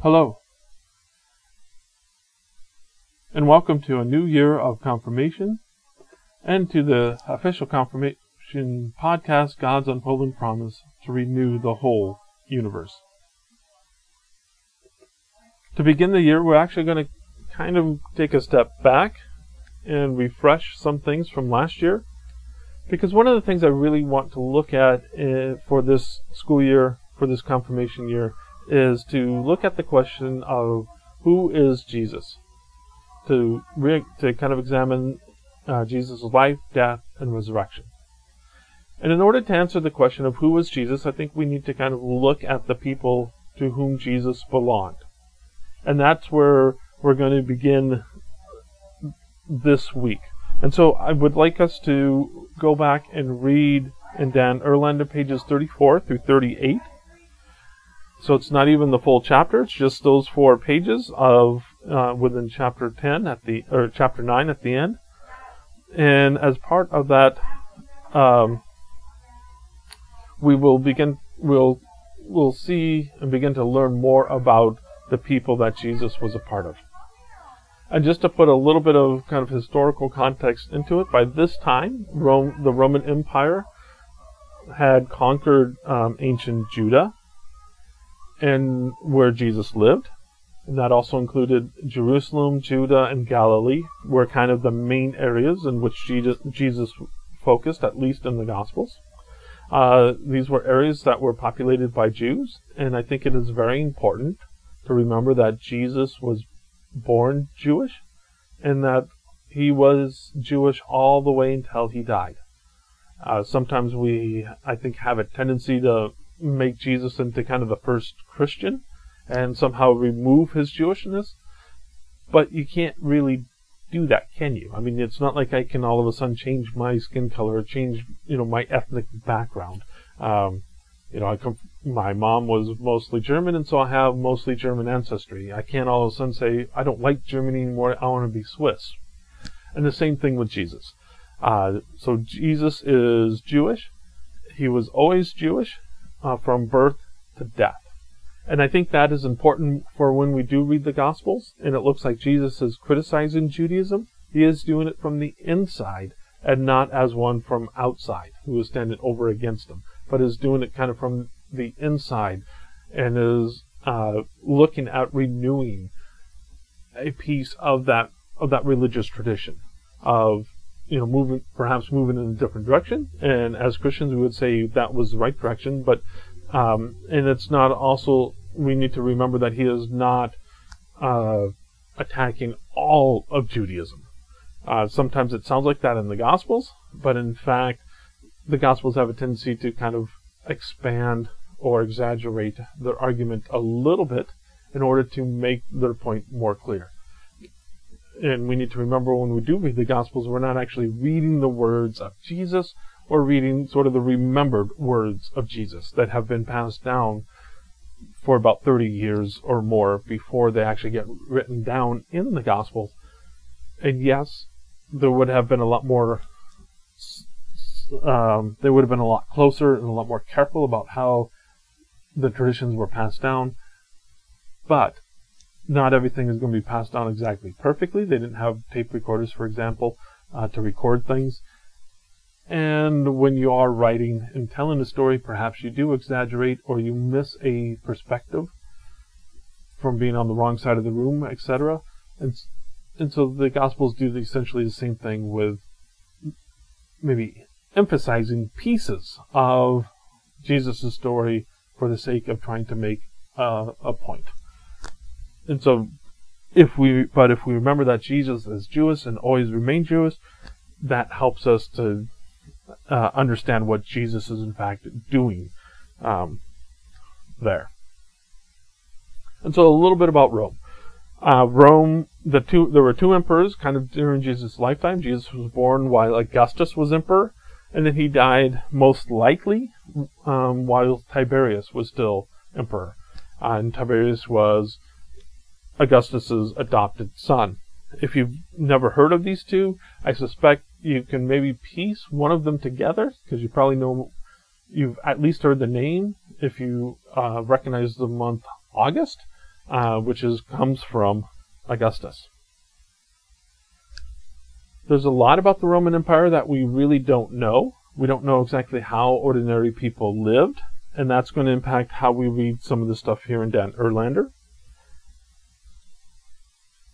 Hello, and welcome to a new year of confirmation and to the official confirmation podcast, God's Unfolding Promise to Renew the Whole Universe. To begin the year, we're actually going to kind of take a step back and refresh some things from last year, because one of the things I really want to look at for this school year, for this confirmation year, is to look at the question of who is Jesus, to kind of examine Jesus' life, death, and resurrection. And in order to answer the question of who is Jesus, I think we need to kind of look at the people to whom Jesus belonged. And that's where we're going to begin this week. And so I would like us to go back and read in Dan Erlander pages 34 through 38. So it's not even the full chapter, it's just those 4 pages of within chapter 10 chapter 9 at the end. And as part of that, we'll see and begin to learn more about the people that Jesus was a part of. And just to put a little bit of kind of historical context into it, by this time, the Roman Empire had conquered ancient Judah, and where Jesus lived, and that also included Jerusalem, Judah, and Galilee, were kind of the main areas in which Jesus focused, at least in the Gospels. These were areas that were populated by Jews, and I think it is very important to remember that Jesus was born Jewish, and that he was Jewish all the way until he died. Sometimes I think have a tendency to make Jesus into kind of the first Christian and somehow remove his Jewishness, but you can't really do that, can you? I mean, it's not like I can all of a sudden change my skin color or change, my ethnic background. My mom was mostly German, and so I have mostly German ancestry. I can't all of a sudden say, I don't like Germany anymore, I want to be Swiss. And the same thing with Jesus. So Jesus is Jewish. He was always Jewish, from birth to death. And I think that is important for when we do read the Gospels, and it looks like Jesus is criticizing Judaism. He is doing it from the inside, and not as one from outside who is standing over against him, but is doing it kind of from the inside, and is looking at renewing a piece of that religious tradition of moving in a different direction. And as Christians, we would say that was the right direction, but and it's not also, we need to remember that he is not attacking all of Judaism. Sometimes it sounds like that in the Gospels, but in fact, the Gospels have a tendency to kind of expand or exaggerate their argument a little bit in order to make their point more clear. And we need to remember when we do read the Gospels, we're not actually reading the words of Jesus, or reading sort of the remembered words of Jesus that have been passed down for about 30 years or more before they actually get written down in the Gospels. And yes, there would have been a lot more, they would have been a lot closer and a lot more careful about how the traditions were passed down, but not everything is going to be passed down exactly perfectly. They didn't have tape recorders, for example, to record things. And when you are writing and telling a story, perhaps you do exaggerate, or you miss a perspective from being on the wrong side of the room, etc. And so the Gospels do essentially the same thing, with maybe emphasizing pieces of Jesus' story for the sake of trying to make a point. And so, if we remember that Jesus is Jewish and always remained Jewish, that helps us to understand what Jesus is in fact doing there. And so, a little bit about Rome. There were 2 emperors kind of during Jesus' lifetime. Jesus was born while Augustus was emperor, and then he died most likely while Tiberius was still emperor. And Tiberius was Augustus's adopted son. If you've never heard of these 2, I suspect you can maybe piece one of them together, because you probably know, you've at least heard the name if you recognize the month August. which comes from Augustus. There's a lot about the Roman Empire that we really don't know. We don't know exactly how ordinary people lived, and that's going to impact how we read some of the stuff here in Dan Erlander.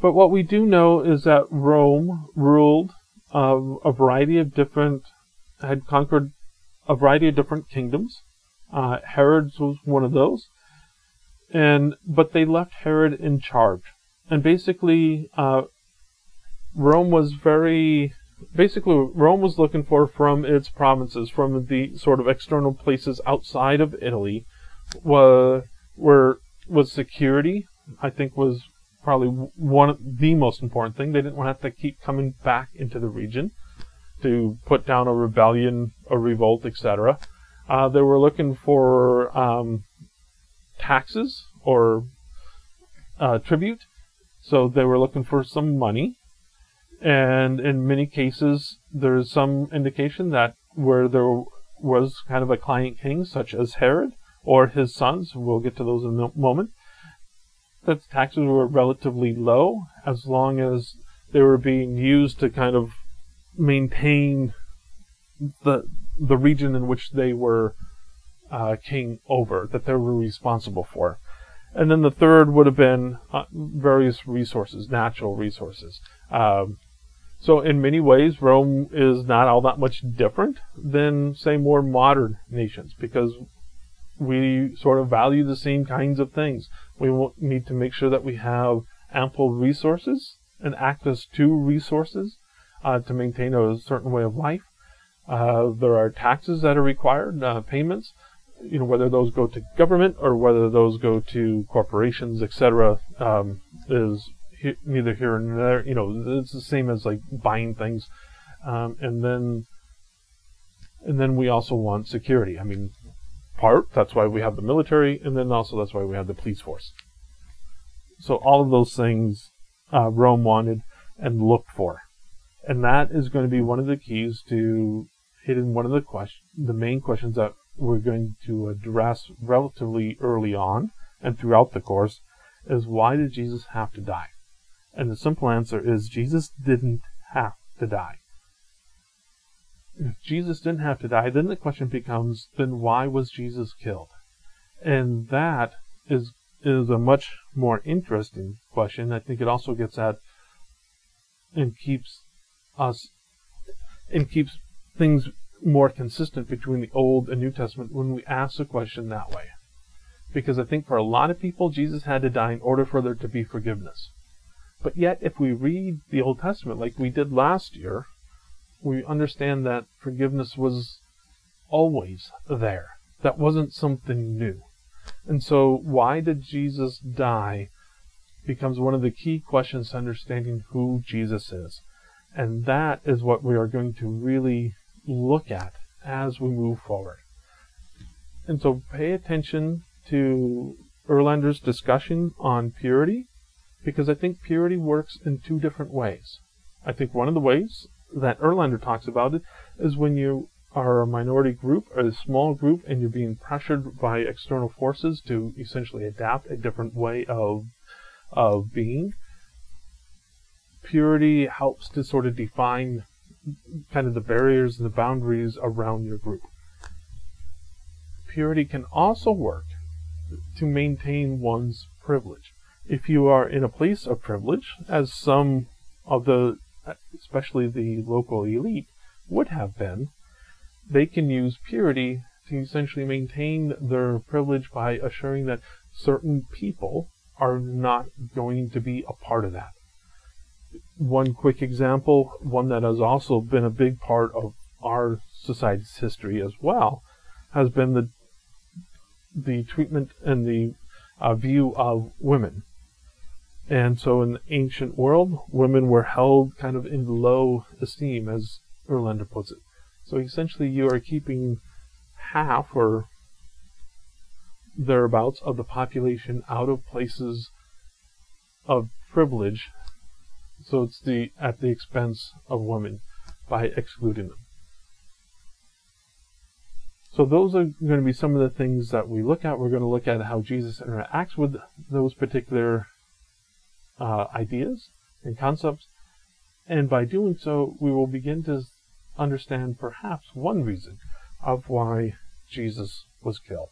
But what we do know is that Rome ruled had conquered a variety of different kingdoms. Herod's was one of those. But they left Herod in charge. And basically, Rome was looking for from its provinces, from the sort of external places outside of Italy, was security. I think was probably one of the most important thing. They didn't want to have to keep coming back into the region to put down a rebellion, a revolt, etc. They were looking for taxes or tribute, so they were looking for some money. And in many cases, there's some indication that where there was kind of a client king, such as Herod or his sons, we'll get to those in a moment, that taxes were relatively low as long as they were being used to kind of maintain the region in which they were king over, that they were responsible for. And then the third would have been various resources, natural resources. So in many ways, Rome is not all that much different than, say, more modern nations, because we sort of value the same kinds of things. We need to make sure that we have ample resources and access to resources to maintain a certain way of life. There are taxes that are required, payments, whether those go to government or whether those go to corporations, etc., is neither here nor there. It's the same as like buying things, and then we also want security. That's why we have the military, and then also that's why we have the police force. So all of those things Rome wanted and looked for, and that is going to be one of the keys to hitting one of the main questions that we're going to address relatively early on and throughout the course, is why did Jesus have to die? And the simple answer is Jesus didn't have to die. If Jesus didn't have to die, then the question becomes, then why was Jesus killed? And that is a much more interesting question. I think it also gets at and keeps things more consistent between the Old and New Testament when we ask the question that way. Because I think for a lot of people, Jesus had to die in order for there to be forgiveness. But yet, if we read the Old Testament like we did last year, we understand that forgiveness was always there. That wasn't something new. And so, why did Jesus die becomes one of the key questions to understanding who Jesus is. And that is what we are going to really look at as we move forward. And so pay attention to Erlander's discussion on purity, because I think purity works in two different ways. I think one of the ways that Erlander talks about it is when you are a minority group or a small group and you're being pressured by external forces to essentially adapt a different way of being. Purity helps to sort of define kind of the barriers and the boundaries around your group. Purity can also work to maintain one's privilege. If you are in a place of privilege, as some of especially the local elite would have been, they can use purity to essentially maintain their privilege by assuring that certain people are not going to be a part of that. One quick example, one that has also been a big part of our society's history as well, has been the treatment and the view of women. And so in the ancient world, women were held kind of in low esteem, as Erlander puts it. So essentially you are keeping half or thereabouts of the population out of places of privilege. So it's at the expense of women by excluding them. So those are going to be some of the things that we look at. We're going to look at how Jesus interacts with those particular ideas and concepts. And by doing so, we will begin to understand perhaps one reason of why Jesus was killed.